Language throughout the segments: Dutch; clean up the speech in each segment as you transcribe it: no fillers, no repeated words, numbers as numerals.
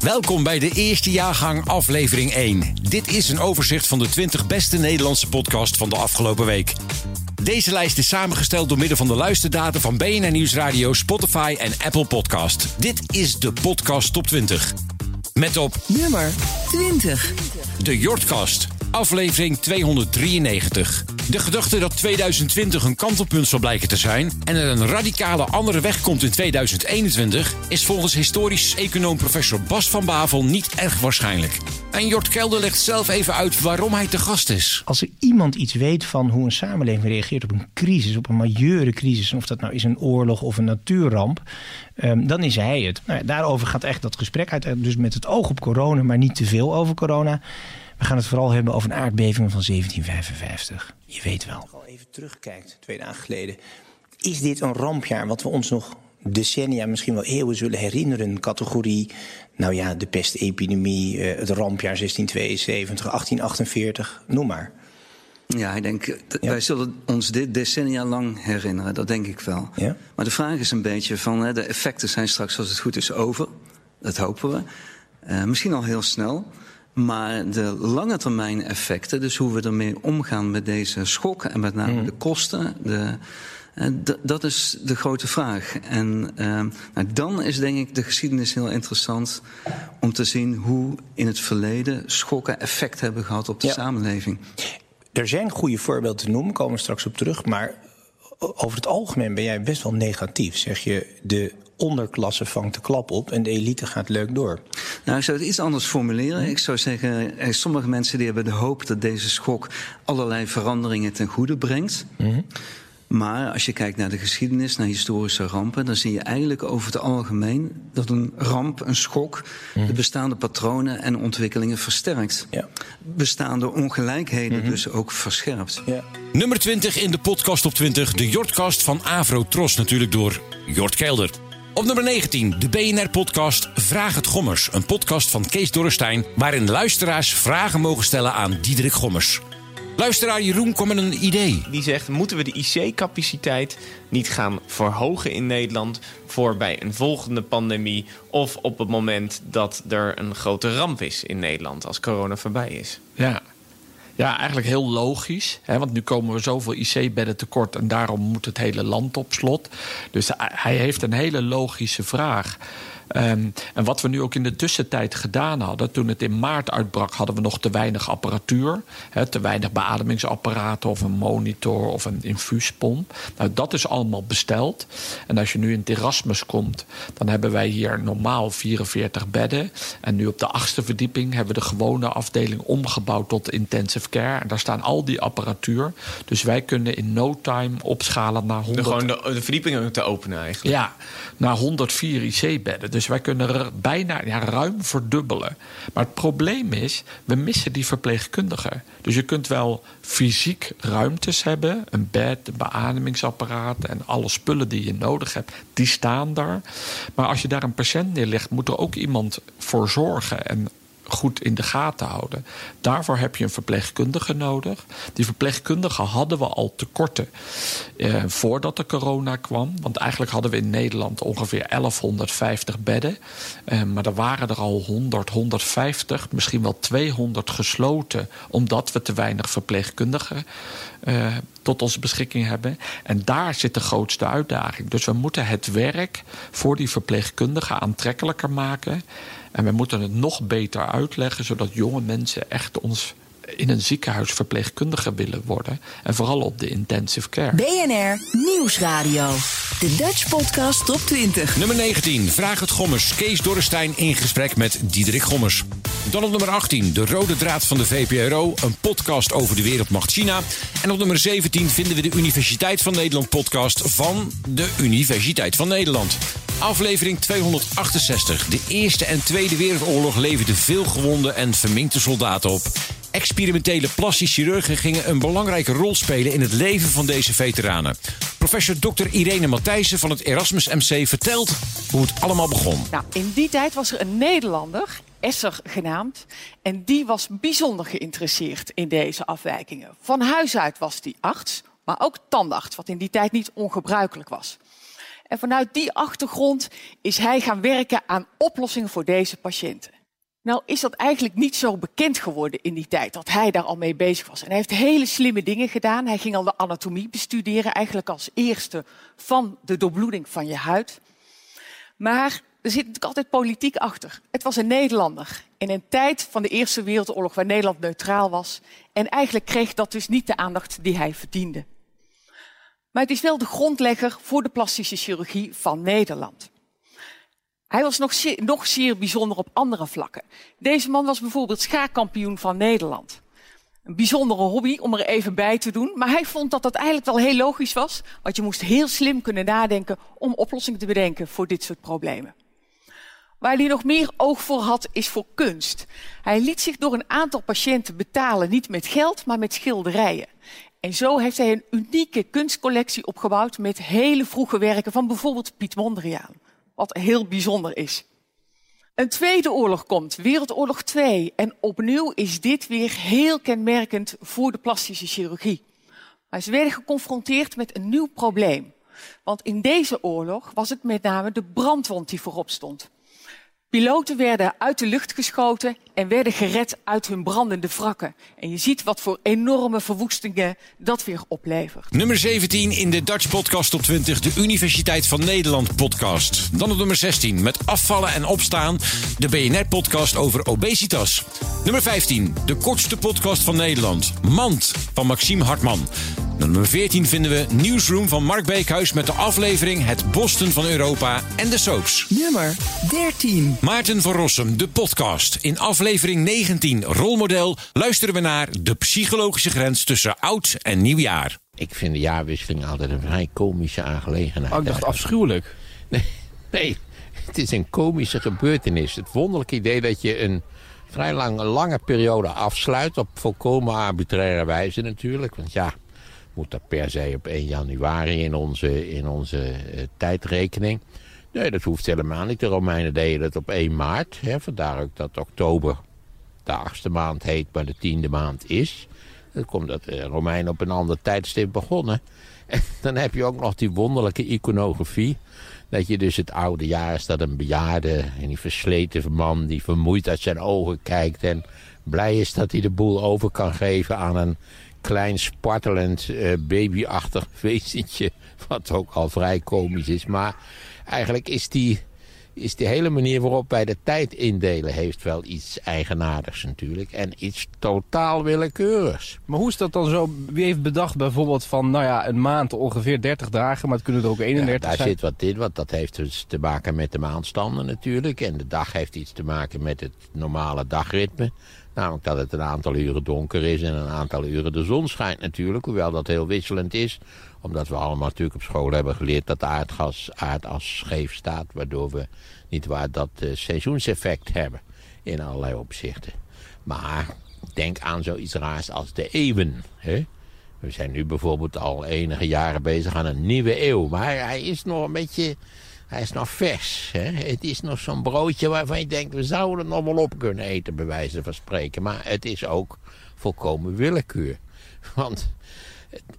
Welkom bij de eerste jaargang aflevering 1. Dit is een overzicht van de 20 beste Nederlandse podcast van de afgelopen week. Deze lijst is samengesteld door middel van de luisterdata van BNR Nieuwsradio, Spotify en Apple Podcast. Dit is de podcast Top 20. Met op nummer 20. De Jortkast, aflevering 293. De gedachte dat 2020 een kantelpunt zal blijken te zijn en er een radicale andere weg komt in 2021... is volgens historisch econoom professor Bas van Bavel niet erg waarschijnlijk. En Jort Kelder legt zelf even uit waarom hij te gast is. Als er iemand iets weet van hoe een samenleving reageert op een crisis, op een majeure crisis, of dat nou is een oorlog of een natuurramp, dan is hij het. Nou ja, daarover gaat echt dat gesprek uit, dus met het oog op corona, maar niet te veel over corona. We gaan het vooral hebben over een aardbeving van 1755. Je weet wel. Als je al even terugkijkt, 2 dagen geleden, is dit een rampjaar wat we ons nog decennia, misschien wel eeuwen zullen herinneren. Categorie, nou ja, de pestepidemie, het rampjaar 1672, 1848, noem maar. Ja, ik denk, Wij zullen ons dit decennia lang herinneren, dat denk ik wel. Ja? Maar de vraag is een beetje van, de effecten zijn straks, als het goed is, over. Dat hopen we. Misschien al heel snel. Maar de lange termijn effecten, dus hoe we ermee omgaan met deze schok en met name de kosten, dat is de grote vraag. En dan is denk ik de geschiedenis heel interessant om te zien hoe in het verleden schokken effect hebben gehad op de samenleving. Er zijn goede voorbeelden te noemen, komen we straks op terug, maar over het algemeen ben jij best wel negatief, zeg je. De onderklasse vangt de klap op en de elite gaat leuk door. Nou, ik zou het iets anders formuleren. Ik zou zeggen, sommige mensen die hebben de hoop dat deze schok allerlei veranderingen ten goede brengt. Mm-hmm. Maar als je kijkt naar de geschiedenis, naar historische rampen, dan zie je eigenlijk over het algemeen dat een ramp, een schok, de bestaande patronen en ontwikkelingen versterkt. Ja. Bestaande ongelijkheden dus ook verscherpt. Ja. Nummer 20 in de podcast op 20, de Jortkast van Avro Tros, natuurlijk door Jort Kelder. Op nummer 19, de BNR-podcast Vraag het Gommers. Een podcast van Kees Dorrestein, waarin luisteraars vragen mogen stellen aan Diederik Gommers. Luisteraar Jeroen kwam met een idee. Die zegt, moeten we de IC-capaciteit niet gaan verhogen in Nederland voor bij een volgende pandemie of op het moment dat er een grote ramp is in Nederland als corona voorbij is? Ja, eigenlijk heel logisch. Hè, want nu komen we zoveel IC-bedden tekort en daarom moet het hele land op slot. Dus hij heeft een hele logische vraag. En wat we nu ook in de tussentijd gedaan hadden, toen het in maart uitbrak, hadden we nog te weinig apparatuur. Hè, te weinig beademingsapparaten of een monitor of een infuuspomp. Nou, dat is allemaal besteld. En als je nu in het Erasmus komt, dan hebben wij hier normaal 44 bedden. En nu op de 8e verdieping hebben we de gewone afdeling omgebouwd tot intensive care. En daar staan al die apparatuur. Dus wij kunnen in no time opschalen naar 100... Gewoon de verdiepingen te openen eigenlijk. Ja, naar 104 IC-bedden. Dus wij kunnen er bijna ruim verdubbelen. Maar het probleem is, we missen die verpleegkundigen. Dus je kunt wel fysiek ruimtes hebben. Een bed, een beademingsapparaat en alle spullen die je nodig hebt, die staan daar. Maar als je daar een patiënt neerlegt, moet er ook iemand voor zorgen en goed in de gaten houden. Daarvoor heb je een verpleegkundige nodig. Die verpleegkundigen hadden we al tekorten voordat de corona kwam. Want eigenlijk hadden we in Nederland ongeveer 1150 bedden. Maar er waren er al 100, 150, misschien wel 200 gesloten, omdat we te weinig verpleegkundigen tot onze beschikking hebben. En daar zit de grootste uitdaging. Dus we moeten het werk voor die verpleegkundigen aantrekkelijker maken. En we moeten het nog beter uitleggen, zodat jonge mensen echt ons in een ziekenhuis verpleegkundige willen worden. En vooral op de intensive care. BNR Nieuwsradio. De Dutch Podcast Top 20. Nummer 19, Vraag het Gommers. Kees Dorrestein in gesprek met Diederik Gommers. Dan op nummer 18, De Rode Draad van de VPRO. Een podcast over de wereldmacht China. En op nummer 17 vinden we de Universiteit van Nederland podcast van de Universiteit van Nederland. Aflevering 268. De Eerste en Tweede Wereldoorlog leverde veel gewonden en verminkte soldaten op. Experimentele plastisch chirurgen gingen een belangrijke rol spelen in het leven van deze veteranen. Professor Dr. Irene Matthijsen van het Erasmus MC vertelt hoe het allemaal begon. Nou, in die tijd was er een Nederlander, Esser genaamd, en die was bijzonder geïnteresseerd in deze afwijkingen. Van huis uit was die arts, maar ook tandarts, wat in die tijd niet ongebruikelijk was. En vanuit die achtergrond is hij gaan werken aan oplossingen voor deze patiënten. Nou is dat eigenlijk niet zo bekend geworden in die tijd, dat hij daar al mee bezig was. En hij heeft hele slimme dingen gedaan. Hij ging al de anatomie bestuderen, eigenlijk als eerste van de doorbloeding van je huid. Maar er zit natuurlijk altijd politiek achter. Het was een Nederlander in een tijd van de Eerste Wereldoorlog waar Nederland neutraal was. En eigenlijk kreeg dat dus niet de aandacht die hij verdiende. Maar het is wel de grondlegger voor de plastische chirurgie van Nederland. Hij was nog zeer bijzonder op andere vlakken. Deze man was bijvoorbeeld schaakkampioen van Nederland. Een bijzondere hobby om er even bij te doen. Maar hij vond dat dat eigenlijk wel heel logisch was. Want je moest heel slim kunnen nadenken om oplossingen te bedenken voor dit soort problemen. Waar hij nog meer oog voor had, is voor kunst. Hij liet zich door een aantal patiënten betalen. Niet met geld, maar met schilderijen. En zo heeft hij een unieke kunstcollectie opgebouwd met hele vroege werken van bijvoorbeeld Piet Mondriaan. Wat heel bijzonder is. Een tweede oorlog komt, Wereldoorlog II. En opnieuw is dit weer heel kenmerkend voor de plastische chirurgie. Maar ze werden geconfronteerd met een nieuw probleem. Want in deze oorlog was het met name de brandwond die voorop stond. Piloten werden uit de lucht geschoten en werden gered uit hun brandende wrakken. En je ziet wat voor enorme verwoestingen dat weer oplevert. Nummer 17 in de Dutch Podcast Top 20, de Universiteit van Nederland podcast. Dan op nummer 16, met afvallen en opstaan, de BNR podcast over obesitas. Nummer 15, de kortste podcast van Nederland, Mand van Maxime Hartman. Nummer 14 vinden we Newsroom van Mark Beekhuis met de aflevering Het Boston van Europa en de soaps. Nummer 13. Maarten van Rossum, de podcast. In aflevering 19, Rolmodel, luisteren we naar de psychologische grens tussen oud en nieuwjaar. Ik vind de jaarwisseling altijd een vrij komische aangelegenheid. Oh, ik dacht afschuwelijk. Nee, het is een komische gebeurtenis. Het wonderlijke idee dat je een vrij lange periode afsluit, op volkomen arbitraire wijze natuurlijk, want ja, moet dat per se op 1 januari in onze tijdrekening? Nee, dat hoeft helemaal niet. De Romeinen deden dat op 1 maart. Hè. Vandaar ook dat oktober de 8e maand heet, maar de 10e maand is. Dat komt dat de Romeinen op een ander tijdstip begonnen. En dan heb je ook nog die wonderlijke iconografie. Dat je dus het oude jaar is dat een bejaarde en die versleten man die vermoeid uit zijn ogen kijkt en blij is dat hij de boel over kan geven aan een klein, spartelend, babyachtig wezentje, wat ook al vrij komisch is. Maar eigenlijk is die hele manier waarop wij de tijd indelen, heeft wel iets eigenaardigs natuurlijk. En iets totaal willekeurigs. Maar hoe is dat dan zo? Wie heeft bedacht bijvoorbeeld van, nou ja, een maand ongeveer 30 dagen, maar het kunnen er ook 31 zijn? Ja, daar zit wat in, want dat heeft dus te maken met de maandstanden natuurlijk. En de dag heeft iets te maken met het normale dagritme. Namelijk dat het een aantal uren donker is en een aantal uren de zon schijnt natuurlijk. Hoewel dat heel wisselend is. Omdat we allemaal natuurlijk op school hebben geleerd dat de aardas scheef staat. Waardoor we niet waar dat seizoenseffect hebben in allerlei opzichten. Maar denk aan zoiets raars als de eeuwen. Hè? We zijn nu bijvoorbeeld al enige jaren bezig aan een nieuwe eeuw. Maar hij is nog een beetje, hij is nog vers. Hè? Het is nog zo'n broodje waarvan je denkt, we zouden het nog wel op kunnen eten, bij wijze van spreken. Maar het is ook volkomen willekeur. Want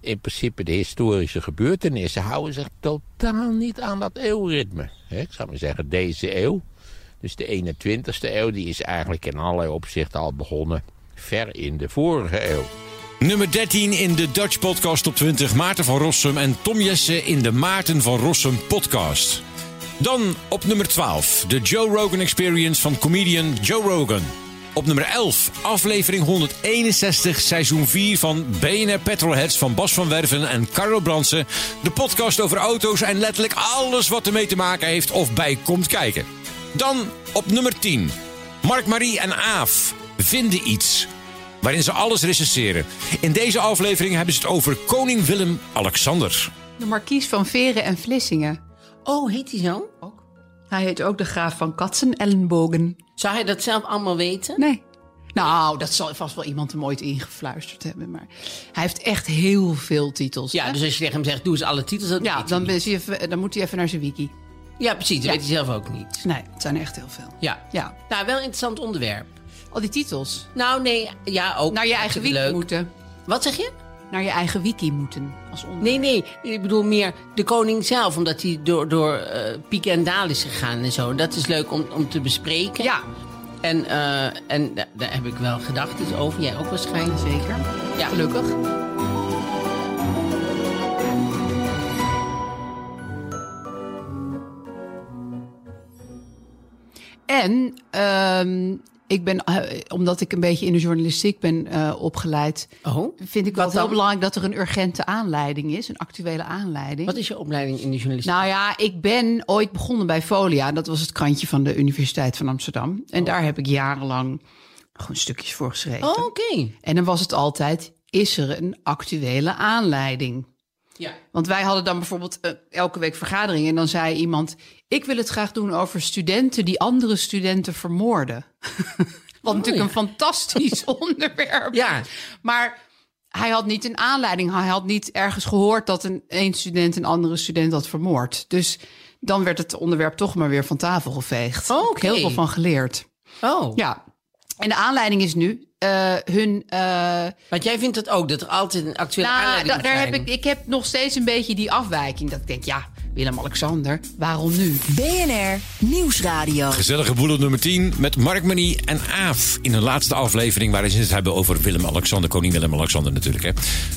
in principe de historische gebeurtenissen houden zich totaal niet aan dat eeuwritme. Hè? Ik zou maar zeggen, deze eeuw, dus de 21ste eeuw, die is eigenlijk in allerlei opzichten al begonnen ver in de vorige eeuw. Nummer 13 in de Dutch Podcast Top 20, Maarten van Rossum en Tom Jessen in de Maarten van Rossum podcast. Dan op nummer 12, de Joe Rogan Experience van comedian Joe Rogan. Op nummer 11, aflevering 161, seizoen 4 van BNR Petrolheads van Bas van Werven en Carlo Brandsen. De podcast over auto's en letterlijk alles wat ermee te maken heeft of bij komt kijken. Dan op nummer 10, Marc-Marie en Aaf vinden iets, waarin ze alles recenseren. In deze aflevering hebben ze het over koning Willem-Alexander. De markies van Veren en Vlissingen. Oh, heet hij zo? Ook. Hij heet ook de graaf van Katzenelnbogen. Zou hij dat zelf allemaal weten? Nee. Nou, dat zal vast wel iemand hem ooit ingefluisterd hebben. Maar hij heeft echt heel veel titels. Ja, hè? Dus als je tegen hem zegt, doe eens alle titels. Dat ja, dan moet hij even naar zijn wiki. Ja, precies. Dat weet hij zelf ook niet. Nee, het zijn echt heel veel. Ja. Nou, wel een interessant onderwerp. Al die titels. Nou, nee. Ja, ook. Naar je eigen wiki moeten. Wat zeg je? Naar je eigen wiki moeten. Als onderwerp. Nee. Ik bedoel meer de koning zelf. Omdat hij door pieken en dalen is gegaan en zo. Dat is leuk om te bespreken. Ja. En daar heb ik wel gedachten over. Jij ook waarschijnlijk. Zeker. Ja, gelukkig. En ik ben, omdat ik een beetje in de journalistiek ben opgeleid... Oh, vind ik wel heel belangrijk dat er een urgente aanleiding is. Een actuele aanleiding. Wat is je opleiding in de journalistiek? Nou ja, ik ben ooit begonnen bij Folia. Dat was het krantje van de Universiteit van Amsterdam. En daar heb ik jarenlang gewoon stukjes voor geschreven. Oh, oké. En dan was het altijd, is er een actuele aanleiding? Ja. Want wij hadden dan bijvoorbeeld elke week vergaderingen. En dan zei iemand, ik wil het graag doen over studenten die andere studenten vermoorden. Wat natuurlijk een fantastisch onderwerp. Ja. Maar hij had niet een aanleiding. Hij had niet ergens gehoord dat een student een andere student had vermoord. Dus dan werd het onderwerp toch maar weer van tafel geveegd. Okay. Daar heb ik heel veel van geleerd. Oh. Ja. En de aanleiding is nu... want jij vindt het ook, dat er altijd een actuele aanleiding is. Ik heb nog steeds een beetje die afwijking. Dat ik denk, ja, Willem-Alexander, waarom nu? BNR Nieuwsradio. Gezellige boel op nummer 10 met Marc-Marie en Aaf. In hun laatste aflevering waarin ze het hebben over Willem-Alexander. Koning Willem-Alexander natuurlijk, hè.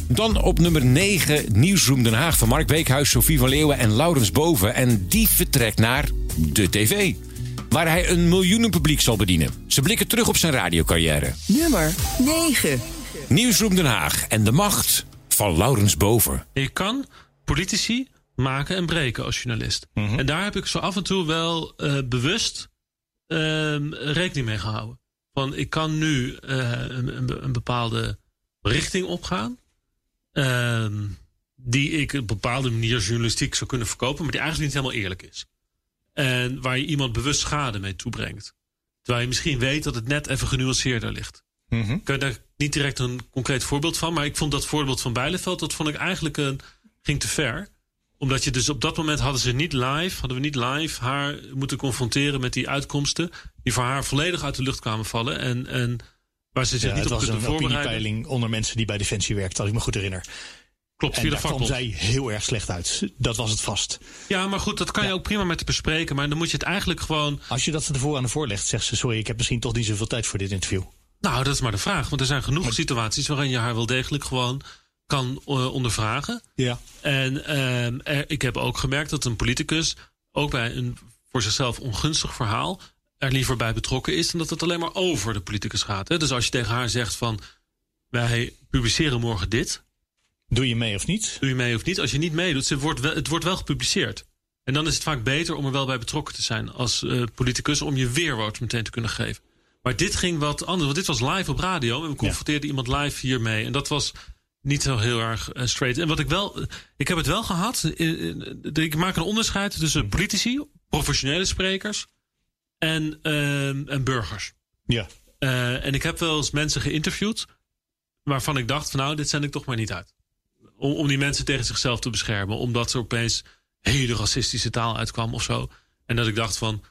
Dan op nummer 9, Nieuwsroom Den Haag van Mark Beekhuis, Sophie van Leeuwen en Laurens Boven. En die vertrekt naar de tv. Waar hij een miljoenenpubliek zal bedienen. Ze blikken terug op zijn radiocarrière. Nummer 9. Nieuwsroom Den Haag en de macht van Laurens Boven. Je kan politici maken en breken als journalist. Mm-hmm. En daar heb ik zo af en toe wel bewust rekening mee gehouden. Want ik kan nu een bepaalde richting opgaan. Die ik op een bepaalde manier journalistiek zou kunnen verkopen. Maar die eigenlijk niet helemaal eerlijk is. En waar je iemand bewust schade mee toebrengt. Terwijl je misschien weet dat het net even genuanceerder ligt. Mm-hmm. Ik heb daar niet direct een concreet voorbeeld van. Maar ik vond dat voorbeeld van Bijleveld, dat vond ik eigenlijk ging te ver. Omdat je dus op dat moment hadden we niet live haar moeten confronteren met die uitkomsten. Die voor haar volledig uit de lucht kwamen vallen. En waar ze zich niet op kunnen voorbereiden. Het was een opiniepeiling onder mensen die bij Defensie werkten, als ik me goed herinner. Klopt, en daar kwam zij heel erg slecht uit. Dat was het vast. Ja, maar goed, dat kan je ook prima met te bespreken. Maar dan moet je het eigenlijk gewoon... Als je dat ze ervoor aan de voorlegt, zegt ze... sorry, ik heb misschien toch niet zoveel tijd voor dit interview. Nou, dat is maar de vraag. Want er zijn genoeg situaties waarin je haar wel degelijk gewoon kan ondervragen. Ja. En ik heb ook gemerkt dat een politicus... ook bij een voor zichzelf ongunstig verhaal... er liever bij betrokken is... dan dat het alleen maar over de politicus gaat. Hè? Dus als je tegen haar zegt van... wij publiceren morgen dit... Doe je mee of niet? Als je niet meedoet, het wordt wel gepubliceerd. En dan is het vaak beter om er wel bij betrokken te zijn als politicus... om je weerwoord meteen te kunnen geven. Maar dit ging wat anders, want dit was live op radio... en we confronteerden iemand live hiermee. En dat was niet zo heel erg straight. En wat ik wel... Ik heb het wel gehad... ik maak een onderscheid tussen politici, professionele sprekers... en burgers. Ja. En ik heb wel eens mensen geïnterviewd... waarvan ik dacht, van, nou, dit zend ik toch maar niet uit. Om die mensen tegen zichzelf te beschermen. Omdat er opeens hele racistische taal uitkwam of zo. En dat ik dacht van...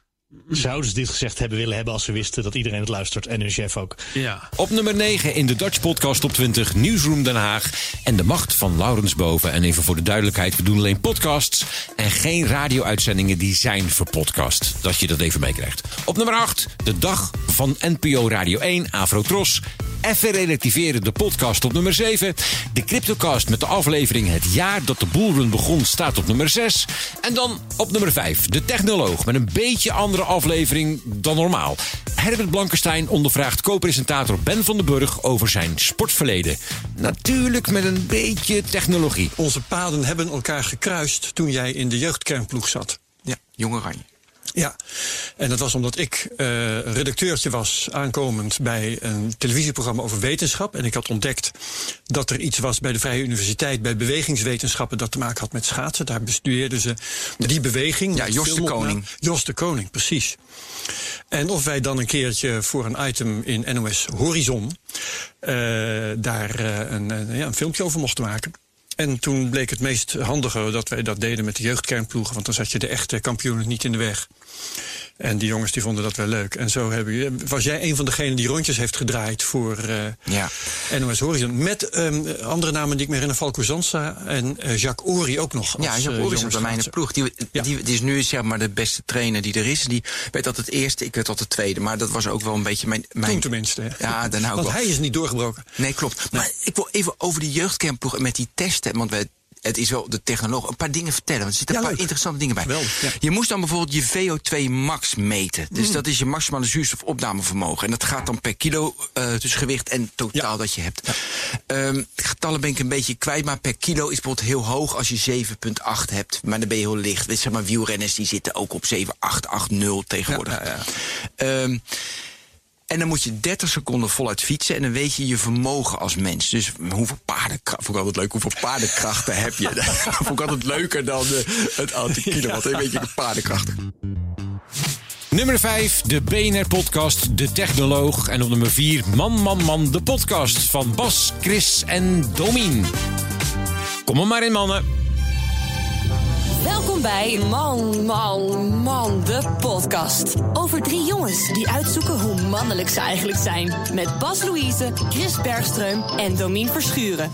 Zouden ze dit gezegd willen hebben als ze wisten dat iedereen het luistert. En hun chef ook. Ja. Op nummer 9 in de Dutch Podcast op 20. Nieuwsroom Den Haag en de macht van Laurens Boven. En even voor de duidelijkheid. We doen alleen podcasts. En geen radio-uitzendingen die zijn verpodcast. Dat je dat even meekrijgt. Op nummer 8. De dag van NPO Radio 1. Avro Tros. Even relativeren de podcast op nummer 7. De Cryptocast met de aflevering Het jaar dat de boelrun begon staat op nummer 6. En dan op nummer 5. De Technoloog met een beetje andere aflevering dan normaal. Herbert Blankenstein ondervraagt co-presentator Ben van den Burg over zijn sportverleden. Natuurlijk met een beetje technologie. Onze paden hebben elkaar gekruist toen jij in de jeugdkernploeg zat. Ja, Jong Oranje. Ja, en dat was omdat ik redacteurtje was aankomend bij een televisieprogramma over wetenschap. En ik had ontdekt dat er iets was bij de Vrije Universiteit, bij bewegingswetenschappen, dat te maken had met schaatsen. Daar bestudeerden ze die beweging. Ja, Jos de Koning. Jos de Koning, precies. En of wij dan een keertje voor een item in NOS Horizon daar een filmpje over mochten maken. En toen bleek het meest handige dat wij dat deden met de jeugdkernploegen, want dan zat je de echte kampioenen niet in de weg. En die jongens die vonden dat wel leuk. En zo was jij een van degenen die rondjes heeft gedraaid voor NOS Horizon. Met andere namen die ik me herinner, Falco Zanza en Jacques Ory ook nog. Ja, Jacques Ory is bij mij in de ploeg. Die is nu zeg maar de beste trainer die er is. Die werd altijd eerste, ik werd altijd tweede. Maar dat was ook wel een beetje mijn... Toen tenminste. Hè. Ja, dan hou ik wel. Hij is niet doorgebroken. Nee, klopt. Nee. Maar ik wil even over die jeugdkernploeg met die testen, want wij... Het is wel de technoloog. Een paar dingen vertellen. Want er zitten een paar interessante dingen bij. Wel, ja. Je moest dan bijvoorbeeld je VO2 max meten. Dus dat is je maximale zuurstofopnamevermogen. En dat gaat dan per kilo, dus gewicht en totaal dat je hebt. Ja. Getallen ben ik een beetje kwijt. Maar per kilo is bijvoorbeeld heel hoog als je 7,8 hebt. Maar dan ben je heel licht. Dus zeg maar, wielrenners die zitten ook op 7,880 tegenwoordig. Ja. En dan moet je 30 seconden voluit fietsen. En dan weet je je vermogen als mens. Dus hoeveel paardenkrachten... Vond ik altijd leuk. Hoeveel paardenkrachten heb je? Dat vond ik altijd leuker dan het aantal kilowatt. Een beetje paardenkrachten. Nummer 5, de BNR-podcast, De Technoloog. En op nummer 4, Man, de podcast van Bas, Chris en Domien. Kom er maar in, mannen. Welkom bij Man, de podcast. Over drie jongens die uitzoeken hoe mannelijk ze eigenlijk zijn. Met Bas Louise, Chris Bergström en Domien Verschuren.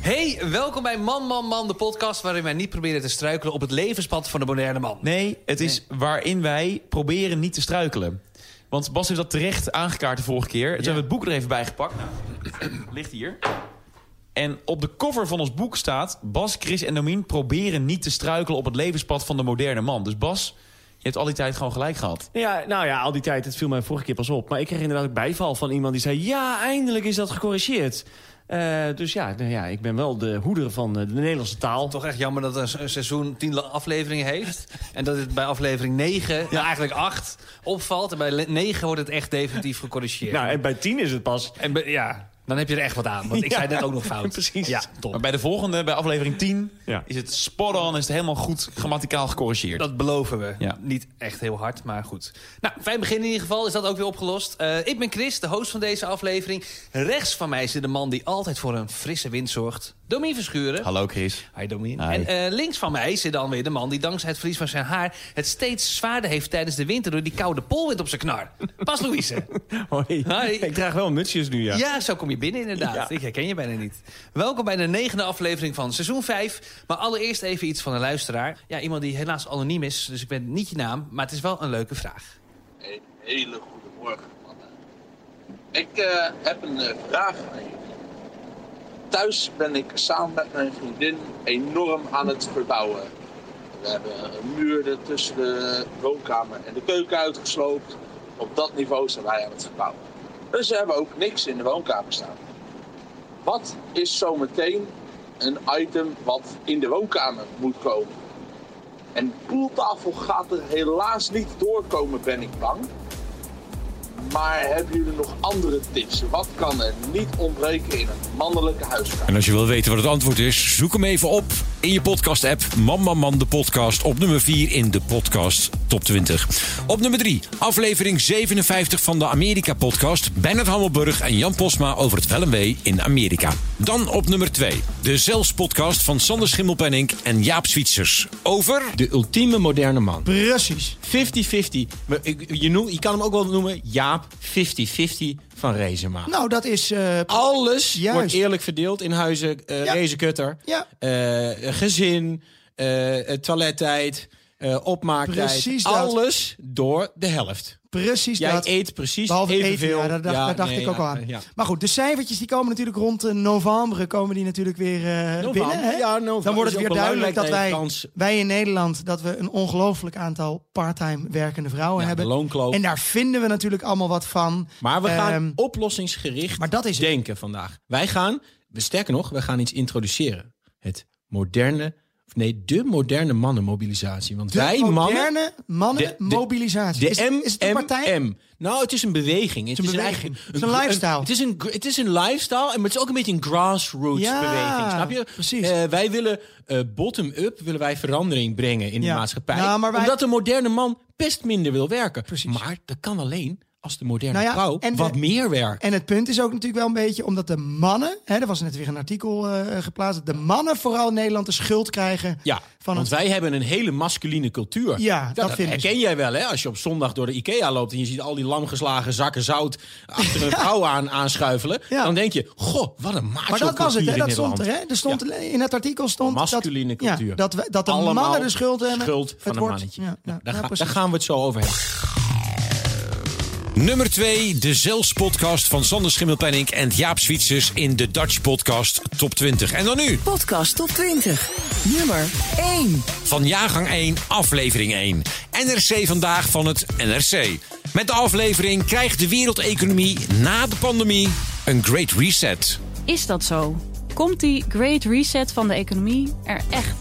Hey, welkom bij Man, de podcast waarin wij niet proberen te struikelen op het levenspad van de moderne man. Nee, het is waarin wij proberen niet te struikelen. Want Bas heeft dat terecht aangekaart de vorige keer. Dus hebben we het boek er even bij gepakt. Nou, ligt hier. En op de cover van ons boek staat... Bas, Chris en Domien proberen niet te struikelen op het levenspad van de moderne man. Dus Bas, je hebt al die tijd gewoon gelijk gehad. Al die tijd, het viel mij vorige keer pas op. Maar ik kreeg inderdaad ook bijval van iemand die zei... ja, eindelijk is dat gecorrigeerd. Dus ik ben wel de hoeder van de Nederlandse taal. Toch echt jammer dat een seizoen 10 afleveringen heeft. En dat het bij aflevering 9, eigenlijk 8, opvalt. En bij 9 wordt het echt definitief gecorrigeerd. En bij 10 is het pas. En dan heb je er echt wat aan, want ik zei net ook nog fout. Precies. Ja, top. Maar bij de volgende, bij aflevering 10, is het spot on, is het helemaal goed grammaticaal gecorrigeerd. Dat beloven we. Ja. Niet echt heel hard, maar goed. Nou, fijn begin in ieder geval, is dat ook weer opgelost. Ik ben Chris, de host van deze aflevering. Rechts van mij zit de man die altijd voor een frisse wind zorgt. Domien Verschuren. Hallo Chris. Hi Domien. En links van mij zit dan weer de man die dankzij het verlies van zijn haar... het steeds zwaarder heeft tijdens de winter door die koude polwind op zijn knar. Bas Louise. Hoi. Hi. Ik draag wel mutsjes nu, ja. Ja, zo kom je binnen inderdaad. Ja. Ik herken je bijna niet. Welkom bij de 9e aflevering van seizoen 5. Maar allereerst even iets van een luisteraar. Ja, iemand die helaas anoniem is, dus ik ben niet je naam. Maar het is wel een leuke vraag. Een hele goede morgen, mannen. Ik heb een vraag aan jullie. Thuis ben ik samen met mijn vriendin enorm aan het verbouwen. We hebben een muur er tussen de woonkamer en de keuken uitgesloopt. Op dat niveau zijn wij aan het verbouwen. Dus we hebben ook niks in de woonkamer staan. Wat is zometeen een item wat in de woonkamer moet komen? En de poeltafel gaat er helaas niet doorkomen, ben ik bang. Maar hebben jullie nog andere tips? Wat kan er niet ontbreken in een mannelijke huiskamer? En als je wil weten wat het antwoord is, zoek hem even op in je podcast-app. Man, de podcast. Op nummer 4 in de podcast Top 20. Op nummer 3, aflevering 57 van de Amerika-podcast. Bernard Hammelburg en Jan Posma over het wel en wee in Amerika. Dan op nummer 2, de Zelfs-podcast van Sander Schimmelpennink en Jaap Zwietsers. Over... de ultieme moderne man. Precies. 50-50. Je kan hem ook wel noemen Jaap. 50-50 van Rezema. Nou, dat is... alles juist. Wordt eerlijk verdeeld in huizen. Reze-kutter. Ja. Gezin. Toilettijd. Opmaaktijd. Precies dat. Alles door de helft. Precies. Jij dat. Eet precies evenveel. Ja, dat dacht ik ook al aan. Ja. Maar goed, de cijfertjes die komen natuurlijk rond november. Komen die natuurlijk weer binnen. Hè? Ja, dan wordt het weer duidelijk dat wij in Nederland... dat we een ongelooflijk aantal part-time werkende vrouwen hebben. De loonkloof. En daar vinden we natuurlijk allemaal wat van. Maar we gaan oplossingsgericht denken vandaag. Wij gaan, sterker nog, we gaan iets introduceren. De moderne mannenmobilisatie. Want mannenmobilisatie. Is het een partij? Nou, het is een beweging. Het is een lifestyle. Het is een lifestyle, maar het is ook een beetje een grassroots beweging. Snap je? Precies. Wij willen bottom-up verandering brengen in de maatschappij. Nou, omdat de moderne man best minder wil werken. Precies. Maar dat kan alleen als de moderne vrouw wat meer werkt. En het punt is ook natuurlijk wel een beetje... omdat de mannen... er was net weer een artikel geplaatst... de mannen vooral in Nederland de schuld krijgen... wij hebben een hele masculine cultuur. Ja, dat herken jij wel, hè? Als je op zondag door de IKEA loopt... en je ziet al die lamgeslagen zakken zout... achter een vrouw aanschuifelen... Ja. Dan denk je, goh, wat een macho-cultuur. Maar dat was het, hè? Dat stond er, hè? In het artikel stond... masculine cultuur. Ja, dat de allemaal mannen de schuld hebben. Schuld van een mannetje. Ja, daar gaan we het zo over hebben. Nummer 2, de zelfspodcast van Sander Schimmelpenninck en Jaap Zwietsers in de Dutch Podcast Top 20. En dan nu... Podcast Top 20, nummer 1. Van jaargang 1, aflevering 1. NRC vandaag van het NRC. Met de aflevering krijgt de wereldeconomie na de pandemie een Great Reset. Is dat zo? Komt die Great Reset van de economie er echt?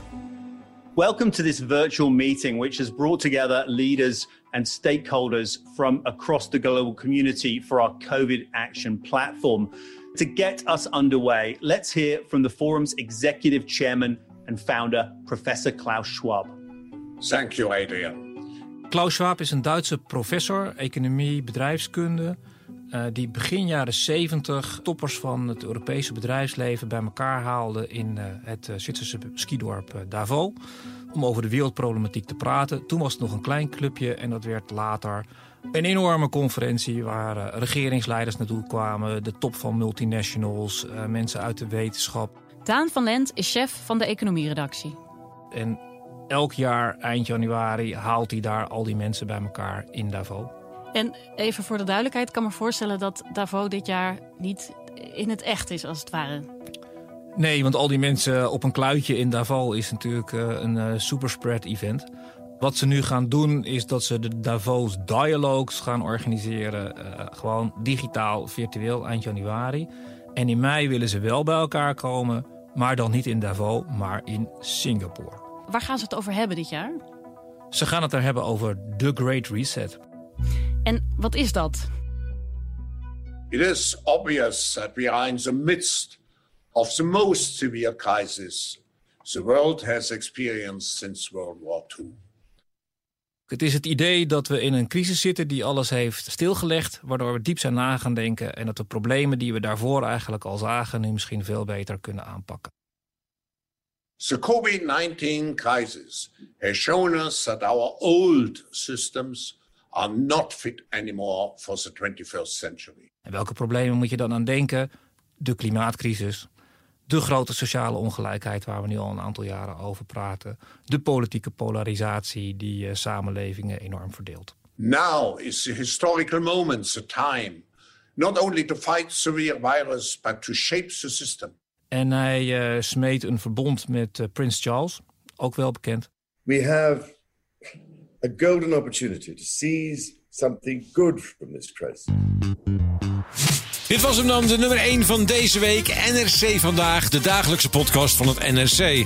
Welcome to this virtual meeting, which has brought together leaders... and stakeholders from across the global community for our COVID Action Platform. To get us underway, let's hear from the forum's executive chairman and founder, Professor Klaus Schwab. Thank you, Adrian. Klaus Schwab is een Duitse professor, economie, bedrijfskunde... die begin jaren 70 toppers van het Europese bedrijfsleven bij elkaar haalde... in het Zwitserse skidorp Davos... om over de wereldproblematiek te praten. Toen was het nog een klein clubje en dat werd later een enorme conferentie... waar regeringsleiders naartoe kwamen, de top van multinationals, mensen uit de wetenschap. Daan van Lent is chef van de economieredactie. En elk jaar, eind januari, haalt hij daar al die mensen bij elkaar in Davos. En even voor de duidelijkheid, ik kan me voorstellen dat Davos dit jaar niet in het echt is, als het ware... Nee, want al die mensen op een kluitje in Davos is natuurlijk een superspread-event. Wat ze nu gaan doen is dat ze de Davos Dialogues gaan organiseren. Gewoon digitaal, virtueel, eind januari. En in mei willen ze wel bij elkaar komen, maar dan niet in Davos, maar in Singapore. Waar gaan ze het over hebben dit jaar? Ze gaan het er hebben over The Great Reset. En wat is dat? It is obvious that we are in the midst... of the most severe crisis the world has experienced since World War II. Het is het idee dat we in een crisis zitten die alles heeft stilgelegd... waardoor we diep zijn na gaan denken... en dat de problemen die we daarvoor eigenlijk al zagen... nu misschien veel beter kunnen aanpakken. The COVID-19 crisis has shown us that our old systems... are not fit anymore for the 21st century. En welke problemen moet je dan aan denken? De klimaatcrisis... de grote sociale ongelijkheid waar we nu al een aantal jaren over praten. De politieke polarisatie die samenlevingen enorm verdeelt. Now is the historical moment, the time. Not only to fight severe virus, but to shape the system. En hij smeedt een verbond met Prins Charles, ook wel bekend. We have a golden opportunity to seize something good from this crisis. Dit was hem dan, de nummer 1 van deze week. NRC Vandaag, de dagelijkse podcast van het NRC.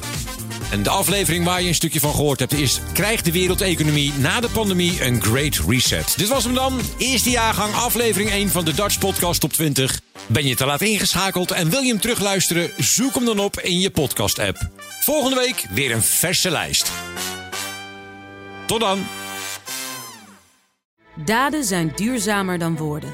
En de aflevering waar je een stukje van gehoord hebt is... krijgt de wereldeconomie na de pandemie een Great Reset. Dit was hem dan, eerste jaargang, aflevering 1 van de Dutch Podcast Top 20. Ben je te laat ingeschakeld en wil je hem terugluisteren? Zoek hem dan op in je podcast-app. Volgende week weer een verse lijst. Tot dan. Daden zijn duurzamer dan woorden.